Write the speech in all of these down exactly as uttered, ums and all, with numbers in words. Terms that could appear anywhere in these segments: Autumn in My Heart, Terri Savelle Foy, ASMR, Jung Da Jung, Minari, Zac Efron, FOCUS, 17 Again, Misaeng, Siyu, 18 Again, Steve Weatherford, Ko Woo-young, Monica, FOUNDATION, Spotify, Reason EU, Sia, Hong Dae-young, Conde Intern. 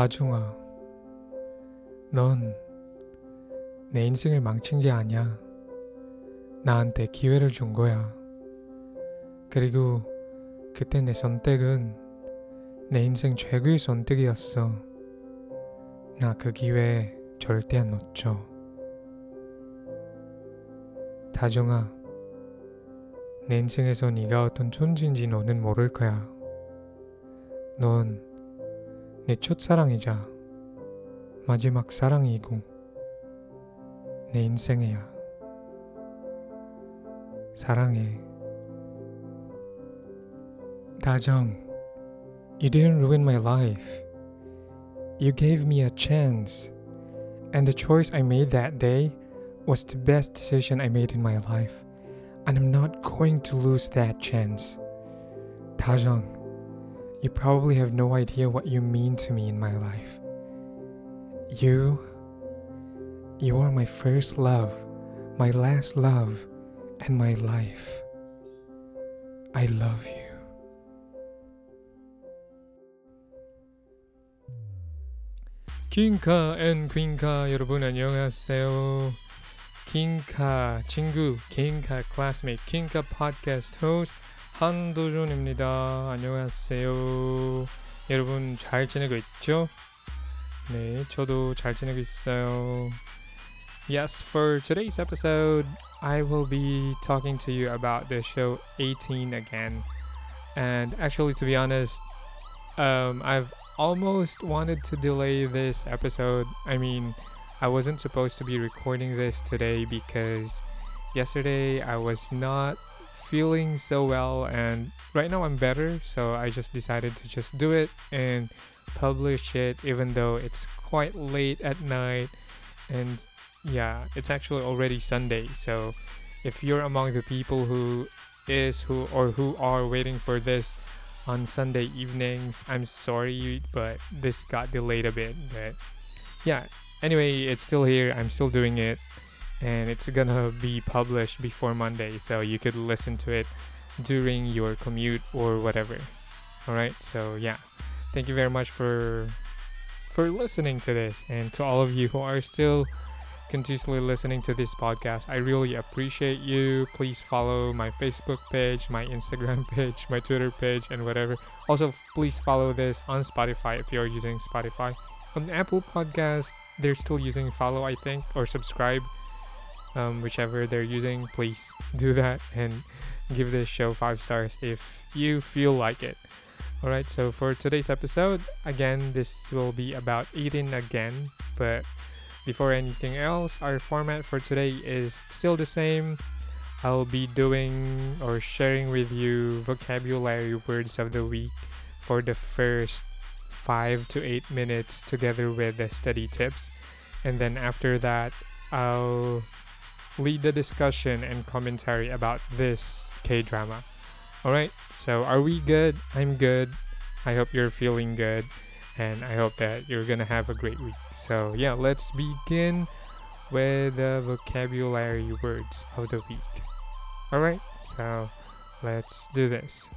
다중아, 넌 내 인생을 망친 게 아니야. 나한테 기회를 준 거야. 그리고 그때 내 선택은 내 인생 최고의 선택이었어. 나 그 기회 절대 안 놓쳐. 다중아, 내 인생에서 네가 어떤 존재인지 너는 모를 거야. 넌 내 첫사랑이자 마지막 사랑이고 내 인생이야. 사랑해. 다정, you didn't ruin my life. You gave me a chance. And the choice I made that day was the best decision I made in my life. And I'm not going to lose that chance. 다정, you probably have no idea what you mean to me in my life. You, you are my first love, my last love, and my life. I love you. 킹카 앤 퀸카 여러분 안녕하세요. 킹카 친구, 킹카 클래스메이트, 킹카 팟캐스트 호스트 한도준입니다. 안녕하세요. 여러분 잘 지내고 있죠? 네, 저도 잘 지내고 있어요. Yes, for today's episode, I will be talking to you about the show eighteen Again. And actually, to be honest, um, I've almost wanted to delay this episode. I mean, I wasn't supposed to be recording this today because yesterday I was not feeling so well, and right now I'm better, so I just decided to just do it and publish it, even though it's quite late at night. And yeah, it's actually already Sunday, so if you're among the people who is who or who are waiting for this on Sunday evenings, I'm sorry, but this got delayed a bit. But yeah, anyway, it's still here. I'm still doing it, and it's gonna be published before Monday, so you could listen to it during your commute or whatever. All right, so yeah, thank you very much for for listening to this, and to all of you who are still continuously listening to this podcast, I really appreciate you. Please follow my Facebook page, my Instagram page, my Twitter page, and whatever. Also, please follow this on Spotify if you're using Spotify. On Apple Podcasts, they're still using follow, I think, or subscribe, um, whichever they're using. Please do that and give this show five stars if you feel like it. Alright, so for today's episode, again, this will be about eating again, but before anything else, our format for today is still the same. I'll be doing or sharing with you vocabulary words of the week for the first five to eight minutes together with the study tips. And then after that, I'll lead the discussion and commentary about this K-drama. Alright, so are we good? I'm good. I hope you're feeling good. And I hope that you're gonna have a great week. So yeah, let's begin with the vocabulary words of the week. Alright, so let's do this.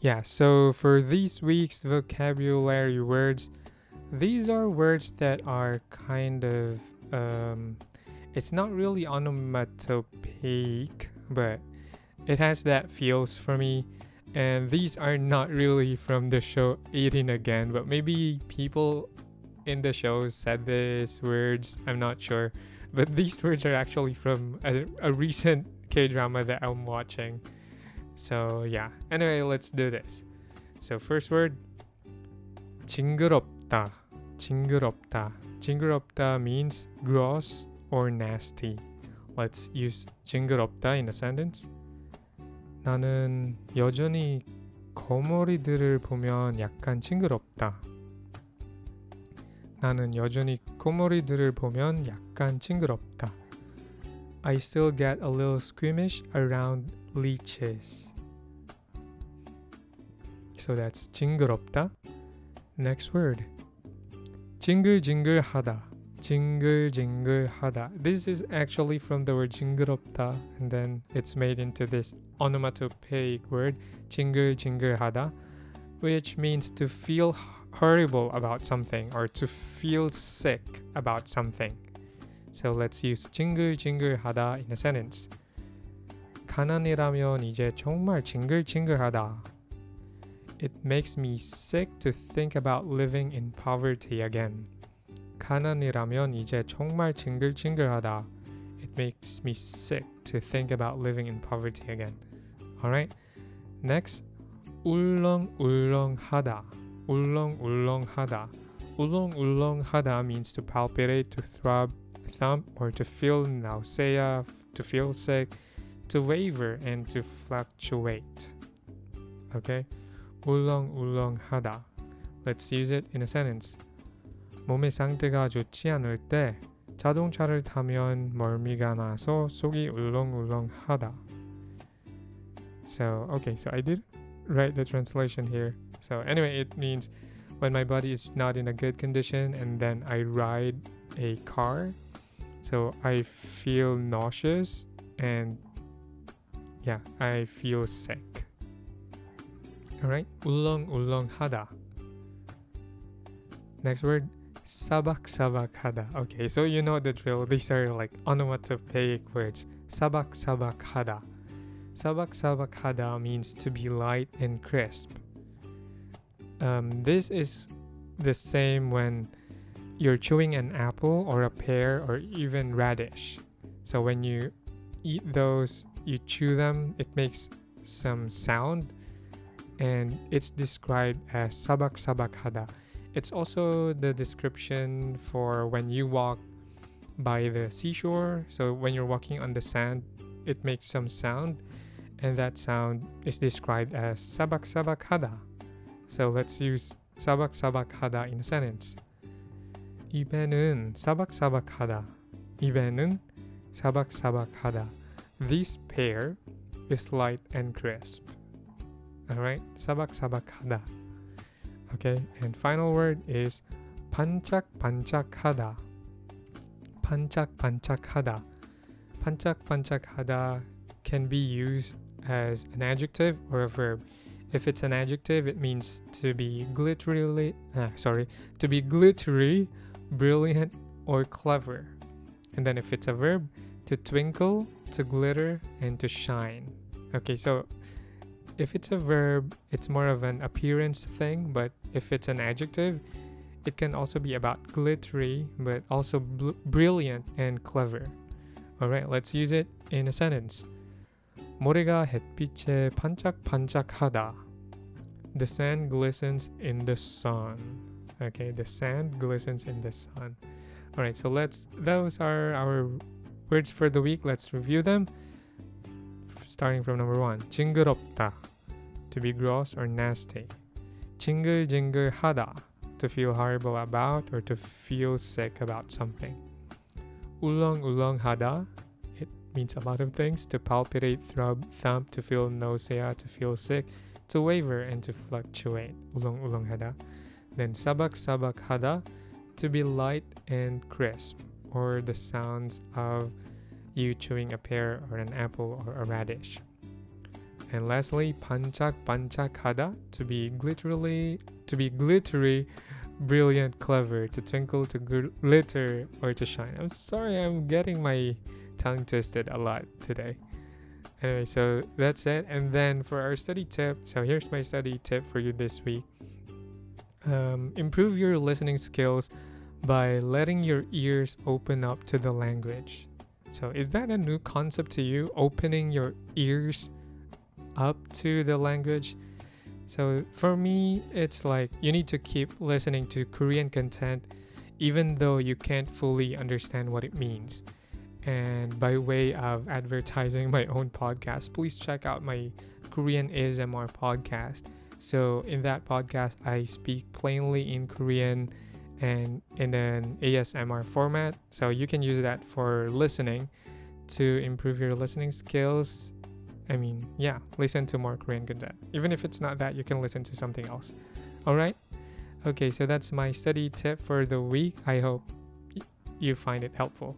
Yeah, so for this week's vocabulary words, these are words that are kind of, um, it's not really onomatopoeic, but it has that feels for me. And these are not really from the show eighteen Again, but maybe people in the show said these words, I'm not sure. But these words are actually from a, a recent K-drama that I'm watching. So yeah, anyway, let's do this. So first word, 징그럽다. 징그럽다. 징그럽다 means gross or nasty. Let's use 징그럽다 in a sentence. 나는 여전히 거머리들을 보면 약간 징그럽다. 나는 여전히 거머리들을 보면 약간 징그럽다. I still get a little squeamish around leeches. So that's 징그럽다. Next word. 징글징글하다. 징글징글하다. This is actually from the word 징그럽다, and then it's made into this onomatopoeic word 징글징글하다, which means to feel horrible about something or to feel sick about something. So let's use 징글징글하다 in a sentence. 가난이라면 이제 정말 징글징글하다. It makes me sick to think about living in poverty again. 가난이라면 이제 정말 징글징글하다. It makes me sick to think about living in poverty again. Alright, next, 울렁울렁하다. 울렁울렁하다. 울렁울렁하다 means to palpitate, to throb, thump, or to feel nausea, to feel sick, to waver, and to fluctuate. Okay, 울렁울렁하다. Let's use it in a sentence. 몸의 상태가 좋지 않을 때 자동차를 타면 멀미가 나서 속이 울렁울렁하다. So, okay, so I did write the translation here. So anyway, it means when my body is not in a good condition and then I ride a car, so I feel nauseous and yeah, I feel sick. Alright, 울렁울렁하다. Next word, 사박사박하다. Okay, so you know the drill. These are like onomatopoeic words. 사박사박하다. 사박사박하다 means to be light and crisp. Um, this is the same when you're chewing an apple or a pear or even radish. So when you eat those, you chew them, it makes some sound and it's described as 사박사박하다. It's also the description for when you walk by the seashore. So when you're walking on the sand, it makes some sound, and that sound is described as 사박사박하다. So let's use 사박사박하다 in a sentence. 입에는 사박사박하다. 입에는 사박사박하다. This pear is light and crisp. Alright, 사박사박하다. Okay, and final word is 반짝반짝하다. 반짝반짝하다. 반짝반짝하다 can be used as an adjective or a verb. If it's an adjective, it means to be glittery, ah, sorry, to be glittery, brilliant, or clever. And then if it's a verb, to twinkle, to glitter, and to shine. Okay, so if it's a verb, it's more of an appearance thing, but if it's an adjective, it can also be about glittery, but also bl- brilliant and clever. Alright, let's use it in a sentence. 모래가 햇빛에 반짝반짝하다. The sand glistens in the sun. Okay, the sand glistens in the sun. Alright, so let's, those are our words for the week. Let's review them. Starting from number one. 징그럽다. To be gross or nasty. 징글징글하다. To feel horrible about or to feel sick about something. 울렁울렁하다. It means a lot of things. To palpitate, throb, thump, to feel nausea, to feel sick, to waver, and to fluctuate. 울렁울렁하다. Then 사박사박하다. To be light and crisp, or the sounds of you chewing a pear or an apple or a radish. And lastly, 반짝반짝하다. To be glittery, to be glittery, brilliant, clever, to twinkle, to glitter, or to shine. I'm sorry, I'm getting my tongue twisted a lot today. Anyway, so that's it. And then for our study tip, so here's my study tip for you this week. Um, improve your listening skills by letting your ears open up to the language. So is that a new concept to you? Opening your ears up to the language? So for me, it's like you need to keep listening to Korean content even though you can't fully understand what it means. And by way of advertising my own podcast, please check out my Korean A S M R podcast. So in that podcast, I speak plainly in Korean and in an A S M R format. So you can use that for listening to improve your listening skills. I mean, yeah, listen to more Korean content. Even if it's not that, you can listen to something else. Alright? Okay, so that's my study tip for the week. I hope y- you find it helpful.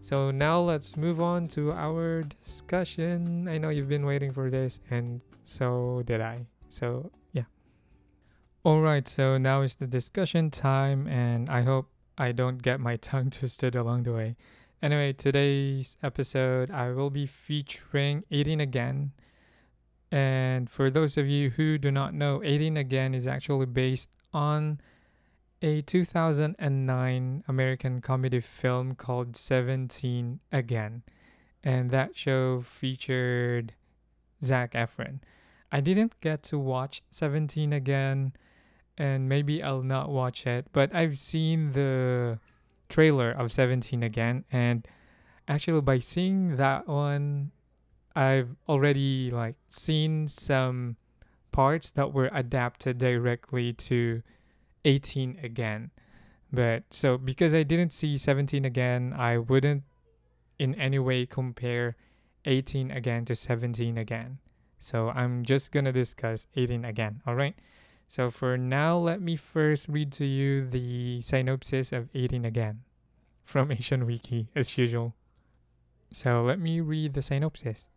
So now let's move on to our discussion. I know you've been waiting for this, and so did I. So, yeah. Alright, so now is the discussion time, and I hope I don't get my tongue twisted along the way. Anyway, today's episode, I will be featuring eighteen Again. And for those of you who do not know, eighteen Again is actually based on a two thousand nine American comedy film called seventeen Again. And that show featured Zac Efron. I didn't get to watch seventeen Again, and maybe I'll not watch it, but I've seen the trailer of seventeen Again, and actually by seeing that one, I've already like seen some parts that were adapted directly to eighteen Again. But so because I didn't see seventeen Again, I wouldn't in any way compare eighteen Again to seventeen Again. So I'm just gonna discuss eighteen Again, all right? So for now, let me first read to you the synopsis of eighteen Again from Asian Wiki, as usual. So let me read the synopsis.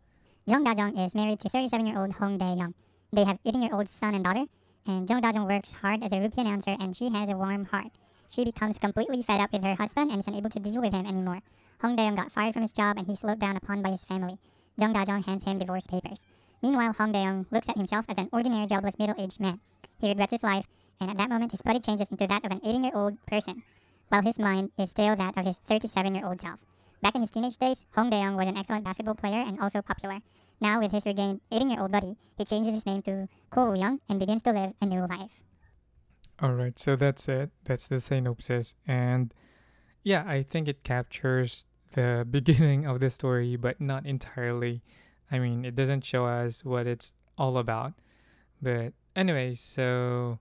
Jung Da Jung is married to thirty-seven-year-old Hong Dae-young. They have eighteen-year-old son and daughter, and Jung Da Jung works hard as a rookie announcer, and she has a warm heart. She becomes completely fed up with her husband and is unable to deal with him anymore. Hong Dae-young got fired from his job, and he's looked down upon by his family. Jung Da Jung hands him divorce papers. Meanwhile, Hong Dae-young looks at himself as an ordinary, jobless, middle-aged man. He regrets his life, and at that moment, his body changes into that of an eighteen-year-old person, while his mind is still that of his thirty-seven-year-old self. Back in his teenage days, Hong Dae-young was an excellent basketball player and also popular. Now, with his regained eighteen-year-old body, he changes his name to Ko Woo-young and begins to live a new life. Alright, so that's it. That's the synopsis. And yeah, I think it captures the beginning of the story, but not entirely. I mean, it doesn't show us what it's all about. But anyway, so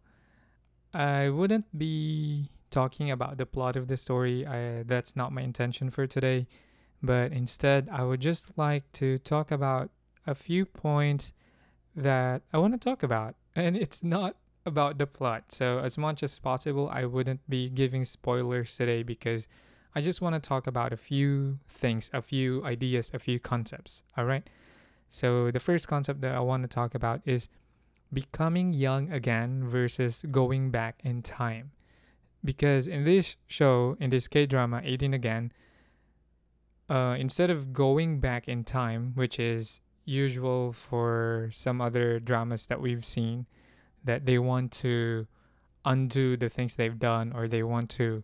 I wouldn't be talking about the plot of the story. I, that's not my intention for today. But instead, I would just like to talk about a few points that I want to talk about. And it's not about the plot. So as much as possible, I wouldn't be giving spoilers today because I just want to talk about a few things, a few ideas, a few concepts. All right. So the first concept that I want to talk about is becoming young again versus going back in time. Because in this show, in this K-drama, eighteen Again, uh, instead of going back in time, which is usual for some other dramas that we've seen, that they want to undo the things they've done or they want to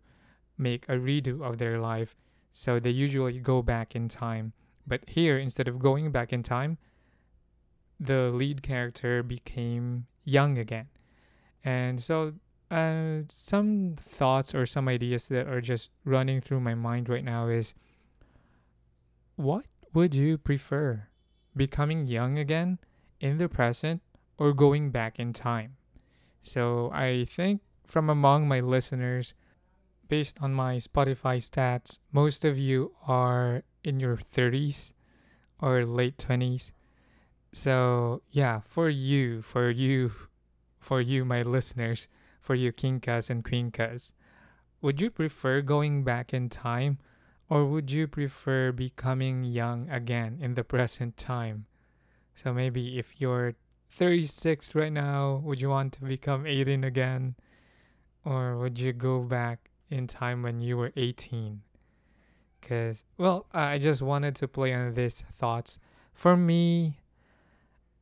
make a redo of their life, so they usually go back in time. But here, instead of going back in time, the lead character became young again. And so uh, some thoughts or some ideas that are just running through my mind right now is, what would you prefer? Becoming young again in the present or going back in time? So I think from among my listeners, based on my Spotify stats, most of you are in your thirties or late twenties. So yeah, for you, for you, for you, my listeners, for you kinkas and queenkas, would you prefer going back in time or would you prefer becoming young again in the present time? So maybe if you're thirty-six right now, would you want to become eighteen again? Or would you go back in time when you were eighteen? Because, well, I just wanted to play on these thoughts. For me,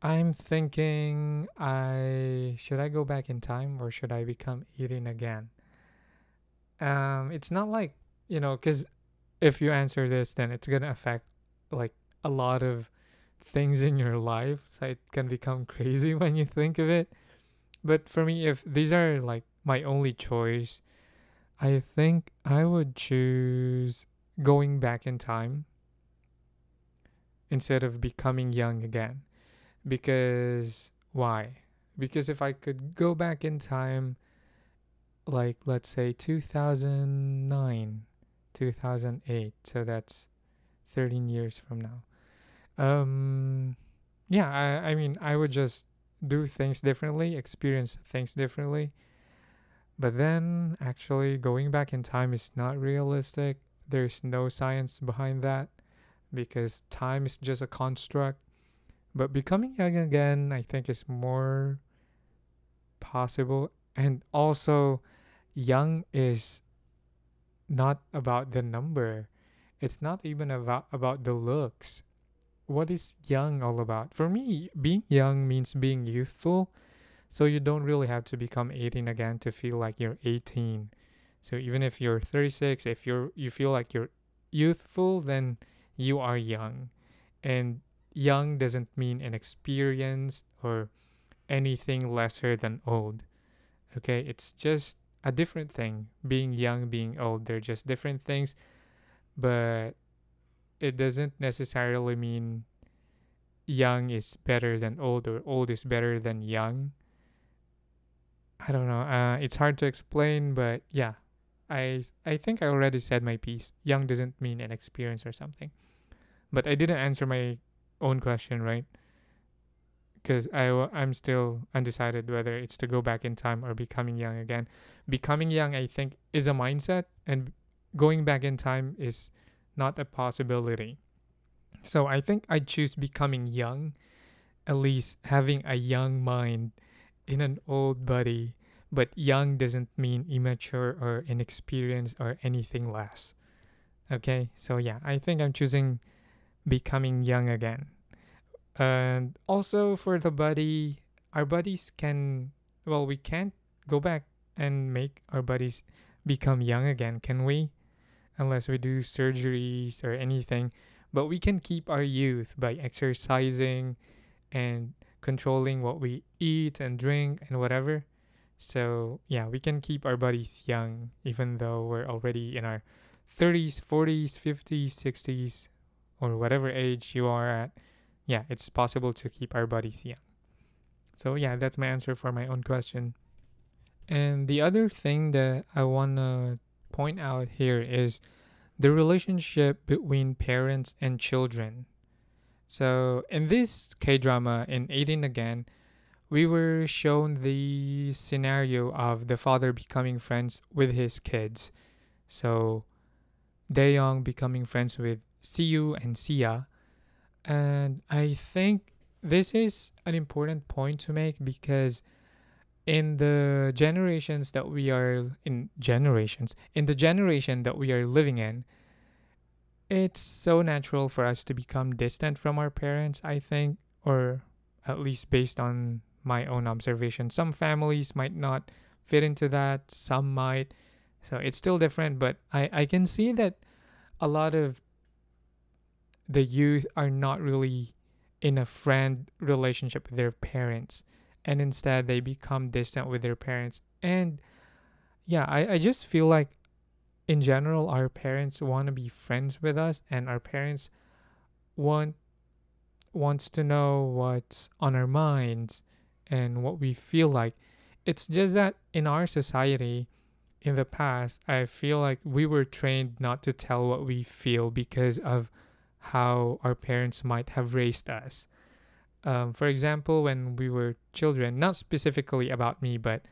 I'm thinking, I should I go back in time or should I become eighteen again? Um, it's not like, you know, because if you answer this, then it's going to affect like a lot of things in your life. So it can become crazy when you think of it. But for me, if these are like my only choice, I think I would choose going back in time instead of becoming young again. Because why? Because if I could go back in time, like let's say two thousand nine, two thousand eight, so that's thirteen years from now. Um, yeah, I, I mean, I would just do things differently, experience things differently. But then actually going back in time is not realistic. There's no science behind that because time is just a construct. But becoming young again, I think, is more possible And also, young is not about the number. It's not even about, about the looks. What is young all about? For me, being young means being youthful. So you don't really have to become eighteen again to feel like you're eighteen. So even if you're thirty-six, if you're you feel like you're youthful, then you are young. And young doesn't mean inexperienced or anything lesser than old. Okay, it's just a different thing. Being young, being old, they're just different things. But it doesn't necessarily mean young is better than old or old is better than young. I don't know. Uh, it's hard to explain, but yeah, I I think I already said my piece. Young doesn't mean inexperience or something. But I didn't answer my own question, right? Because I I'm still undecided whether it's to go back in time or becoming young again. Becoming young, I think, is a mindset, and going back in time is not a possibility. So I think I choose becoming young, at least having a young mind in an old body. But young doesn't mean immature or inexperienced or anything less. Okay, so yeah, I think I'm choosing becoming young again. And also for the body, our bodies can, well, we can't go back and make our bodies become young again, can we? Unless we do surgeries or anything. But we can keep our youth by exercising and controlling what we eat and drink and whatever. So yeah, we can keep our bodies young even though we're already in our thirties, forties, fifties, sixties, or whatever age you are at. Yeah, it's possible to keep our bodies young. So yeah, that's my answer for my own question. And the other thing that I want to point out here is the relationship between parents and children. So in this K-drama, in eighteen Again, we were shown the scenario of the father becoming friends with his kids. So Dae-young becoming friends with Siyu and Sia. And I think this is an important point to make because in the generations that we are in generations in the generation that we are living in, it's so natural for us to become distant from our parents, I think, or at least based on my own observation. Some families might not fit into that, some might. So it's still different, but I, I can see that a lot of the youth are not really in a friend relationship with their parents. And instead, they become distant with their parents. And yeah, I, I just feel like in general, our parents want to be friends with us. And our parents want wants to know what's on our minds and what we feel like. It's just that in our society, in the past, I feel like we were trained not to tell what we feel because of how our parents might have raised us. Um, for example, when we were children, not specifically about me, but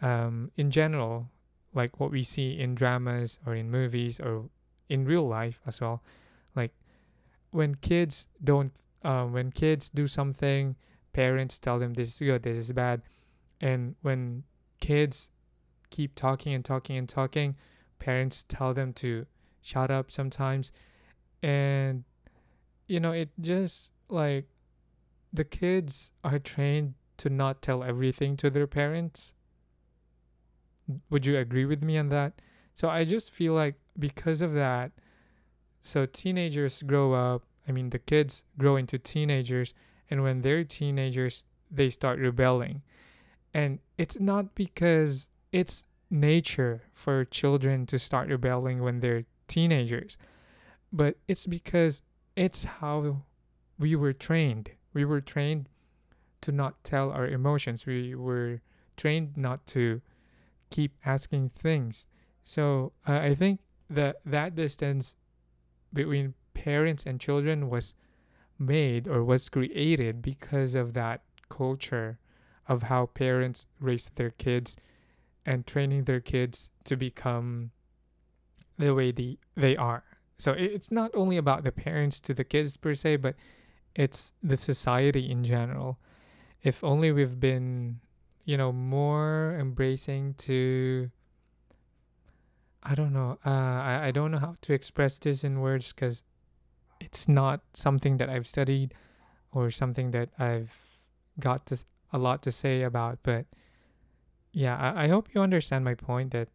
um, in general, like what we see in dramas or in movies or in real life as well, like when kids don't, uh, when kids do something, parents tell them this is good, this is bad, and when kids keep talking and talking and talking, parents tell them to shut up sometimes, and you know, it just like. The kids are trained to not tell everything to their parents. Would you agree with me on that? So I just feel like because of that, so teenagers grow up, I mean the kids grow into teenagers, and when they're teenagers, they start rebelling. And it's not because it's nature for children to start rebelling when they're teenagers, but it's because it's how we were trained. We were trained to not tell our emotions. We were trained not to keep asking things. So uh, I think that that distance between parents and children was made or was created because of that culture of how parents raised their kids and training their kids to become the way the, they are. So it's not only about the parents to the kids per se, but it's the society in general. If only we've been, you know, more embracing to, I don't know, uh, I, I don't know how to express this in words because it's not something that I've studied or something that I've got to, a lot to say about. But yeah, I, I hope you understand my point that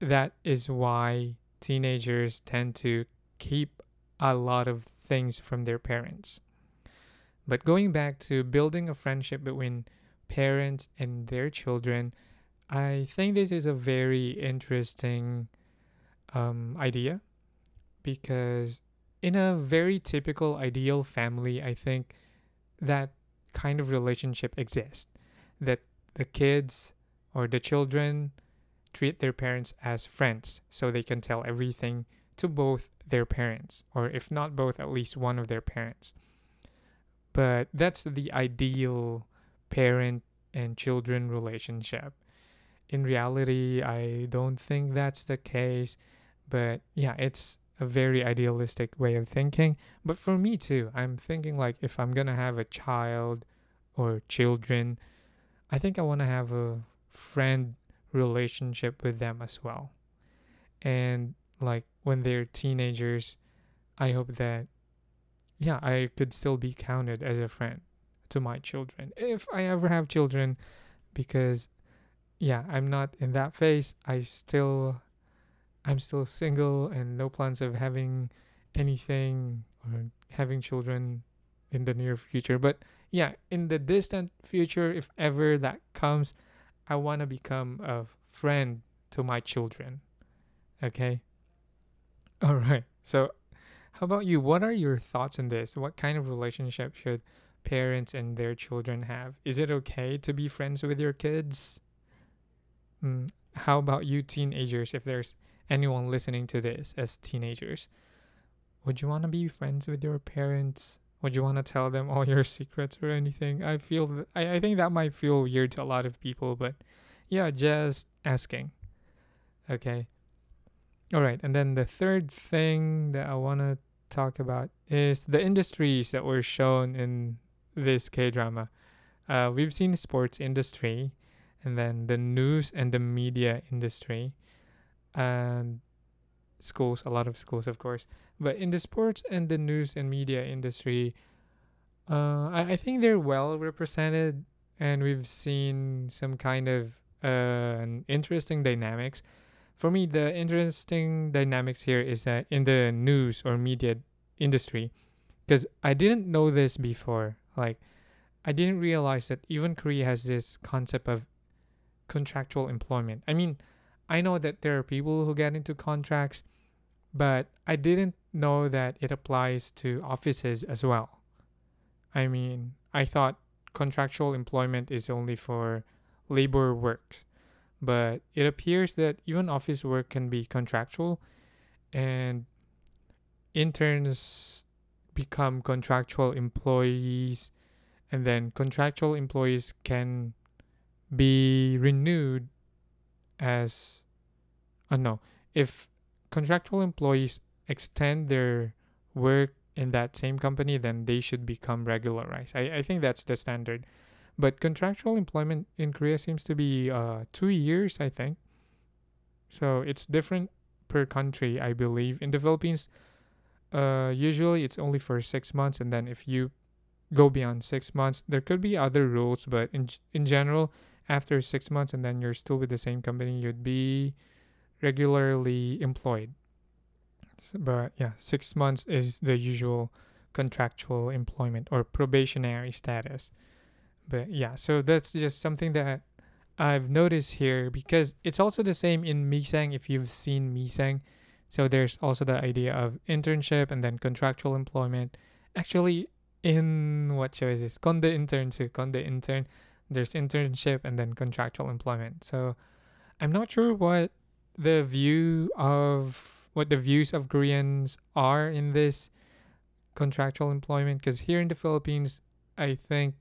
that is why teenagers tend to keep a lot of things from their parents. But going back to building a friendship between parents and their children, I think this is a very interesting um, idea, because in a very typical ideal family, I think that kind of relationship exists, that the kids or the children treat their parents as friends so they can tell everything to both their parents, or if not both, at least one of their parents. But that's the ideal parent and children relationship. In reality, I don't think that's the case. But yeah, it's a very idealistic way of thinking. But for me too, I'm thinking like if I'm going to have a child or children, I think I want to have a friend relationship with them as well. And like when they're teenagers, I hope that, yeah, I could still be counted as a friend to my children if I ever have children, because yeah, I'm not in that phase. I still, I'm still single and no plans of having anything or having children in the near future. But yeah, in the distant future, if ever that comes, I want to become a friend to my children. Okay? All right. So how about you? What are your thoughts on this? What kind of relationship should parents and their children have? Is it okay to be friends with your kids? Mm, how about you teenagers? If there's anyone listening to this as teenagers, would you want to be friends with your parents? Would you want to tell them all your secrets or anything? I feel th- I, I think that might feel weird to a lot of people, but yeah, just asking. Okay. All right. And then the third thing that I want to talk about is the industries that were shown in this K-drama. Uh, we've seen the sports industry, and then the news and the media industry, and schools, a lot of schools, of course. But in the sports and the news and media industry, uh, I, I think they're well represented, and we've seen some kind of uh, interesting dynamics. For me, the interesting dynamics here is that in the news or media industry, because I didn't know this before, like, I didn't realize that even Korea has this concept of contractual employment. I mean, I know that there are people who get into contracts, but I didn't know that it applies to offices as well. I mean, I thought contractual employment is only for labor work, but it appears that even office work can be contractual, and interns become contractual employees. And then contractual employees can be renewed as, oh no, if contractual employees extend their work in that same company, then they should become regularized. I, I think that's the standard. But contractual employment in Korea seems to be uh, two years, I think. So it's different per country, I believe. In the Philippines, uh, usually it's only for six months. And then if you go beyond six months, there could be other rules, but in in general, after six months and then you're still with the same company, you'd be regularly employed. So, but yeah, six months is the usual contractual employment or probationary status. But yeah, so that's just something that I've noticed here, because it's also the same in Misaeng, if you've seen Misaeng. So there's also the idea of internship and then contractual employment. Actually, in what show is this? Conde Intern to Conde Intern. There's internship and then contractual employment. So I'm not sure what the view of what the views of Koreans are in this contractual employment, because here in the Philippines, I think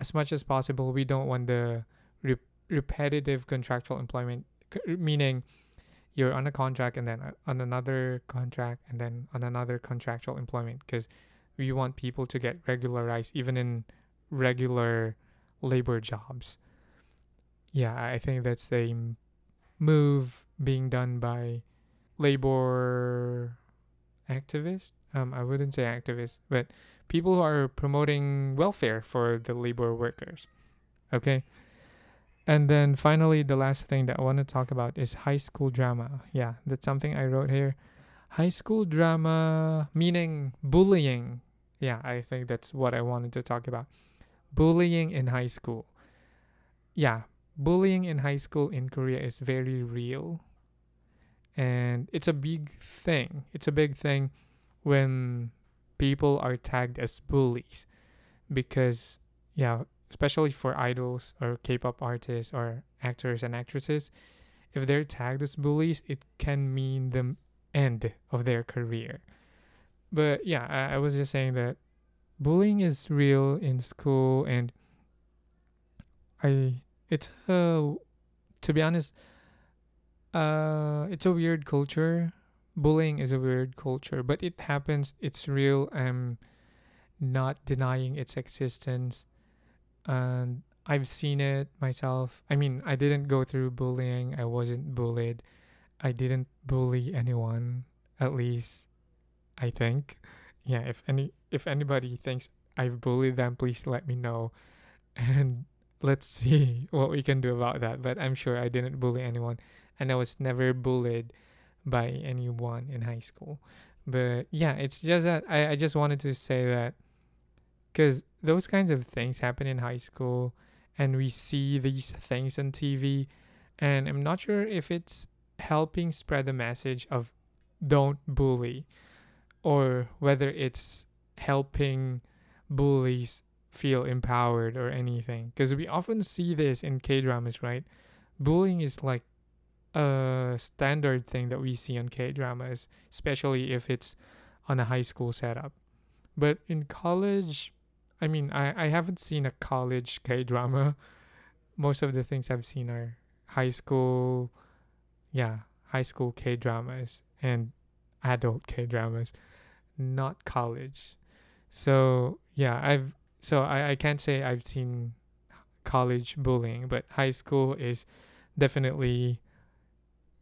as much as possible we don't want the re- repetitive contractual employment, c- meaning you're on a contract and then on another contract and then on another contractual employment, because we want people to get regularized even in regular labor jobs. yeah, I think that's a move being done by labor activists. Um, I wouldn't say activists, but people who are promoting welfare for the labor workers. Okay. And then finally, the last thing that I want to talk about is high school drama. Yeah, that's something I wrote here. High school drama, meaning bullying. Yeah, I think that's what I wanted to talk about. Bullying in high school. Yeah, bullying in high school in Korea is very real. And it's a big thing. It's a big thing when people are tagged as bullies. Because, yeah, especially for idols or K-pop artists or actors and actresses, if they're tagged as bullies, it can mean the end of their career. But yeah, I, I was just saying that bullying is real in school, and I it's uh, to be honest, uh, it's a weird culture. Bullying is a weird culture, but it happens. It's real. I'm not denying its existence. And I've seen it myself. I mean, I didn't go through bullying. I wasn't bullied. I didn't bully anyone. At least, I think. Yeah, if any, if anybody thinks I've bullied them, please let me know. And let's see what we can do about that. But I'm sure I didn't bully anyone. And I was never bullied by anyone in high school. But yeah, it's just that I, I just wanted to say that. Because those kinds of things happen in high school, and we see these things on T V, and I'm not sure if it's helping spread the message of don't bully, or whether it's helping bullies feel empowered or anything. Because we often see this in K-dramas, right? Bullying is like a standard thing that we see on K-dramas, especially if it's on a high school setup. But in college, I mean, I, I haven't seen a college K-drama. Most of the things I've seen are high school, yeah, high school K-dramas and adult K-dramas, not college. So, yeah, I've so I, I can't say I've seen college bullying, but high school is definitely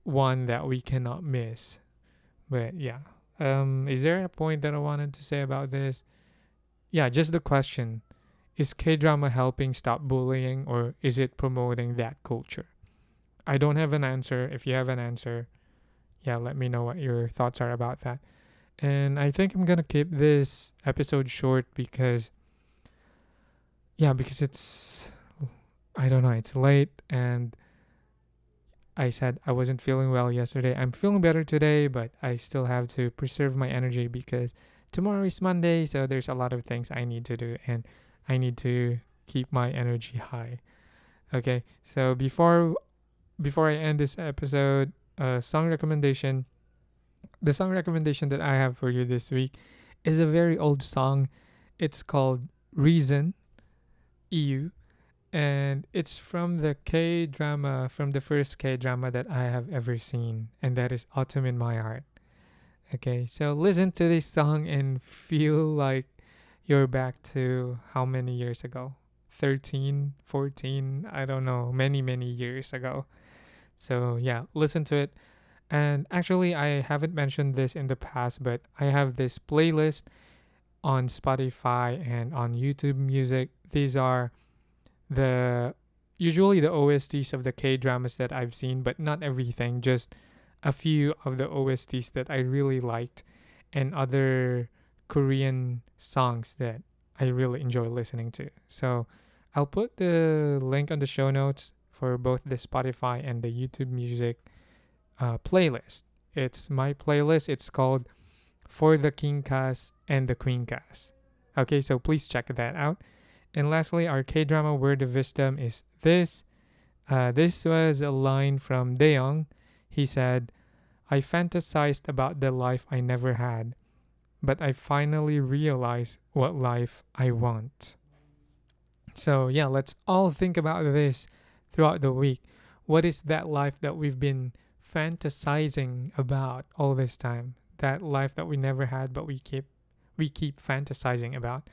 one that we cannot miss. But, yeah. Um, is there a point that I wanted to say about this? Yeah, just the question. Is K-drama helping stop bullying, or is it promoting that culture? I don't have an answer. If you have an answer, yeah, let me know what your thoughts are about that. And I think I'm going to keep this episode short because, yeah, because it's, I don't know, it's late. And I said I wasn't feeling well yesterday. I'm feeling better today, but I still have to preserve my energy because tomorrow is Monday, so there's a lot of things I need to do, and I need to keep my energy high. Okay, so before before I end this episode, uh, song recommendation. The song recommendation that I have for you this week is a very old song. It's called Reason E U, and it's from the K-drama, from the first K-drama that I have ever seen, and that is Autumn in My Heart. Okay, so listen to this song and feel like you're back to how many years ago? thirteen, fourteen, I don't know, many, many years ago. So yeah, listen to it. And actually, I haven't mentioned this in the past, but I have this playlist on Spotify and on YouTube Music. These are the usually the O S Ts of the K-dramas that I've seen, but not everything, just a few of the O S Ts that I really liked and other Korean songs that I really enjoy listening to. So I'll put the link on the show notes for both the Spotify and the YouTube Music uh, playlist. It's my playlist. It's called For the King Cast and the Queen Cast. Okay, so please check that out. And lastly, our K-drama word of wisdom is this. Uh, this was a line from Dae-young. He said, "I fantasized about the life I never had, but I finally realized what life I want." So yeah, let's all think about this throughout the week. What is that life that we've been fantasizing about all this time? That life that we never had, but we keep we keep fantasizing about.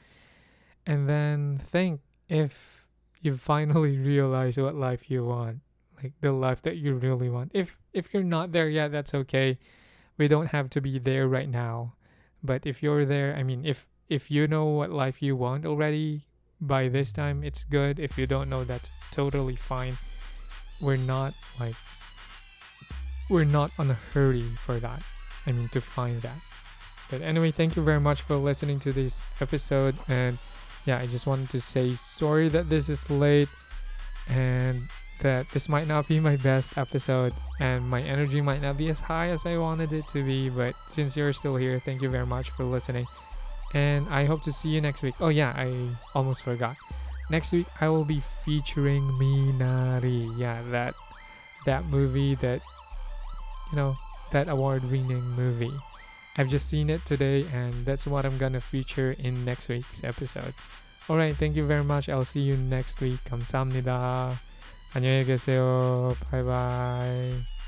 And then think if you finally realize what life you want, like the life that you really want. If if you're not there yet, that's okay. We don't have to be there right now. But if you're there, I mean, if if you know what life you want already by this time, it's good. If you don't know, that's totally fine. We're not like we're not on a hurry for that. I mean, to find that. But anyway, thank you very much for listening to this episode. And yeah, I just wanted to say sorry that this is late and that this might not be my best episode and my energy might not be as high as I wanted it to be. But since you're still here, thank you very much for listening. And I hope to see you next week. Oh yeah, I almost forgot. Next week, I will be featuring Minari. Yeah, that that movie that, you know, that award-winning movie. I've just seen it today, and that's what I'm gonna feature in next week's episode. Alright, thank you very much. I'll see you next week. 감사합니다. 안녕히 계세요. Bye bye.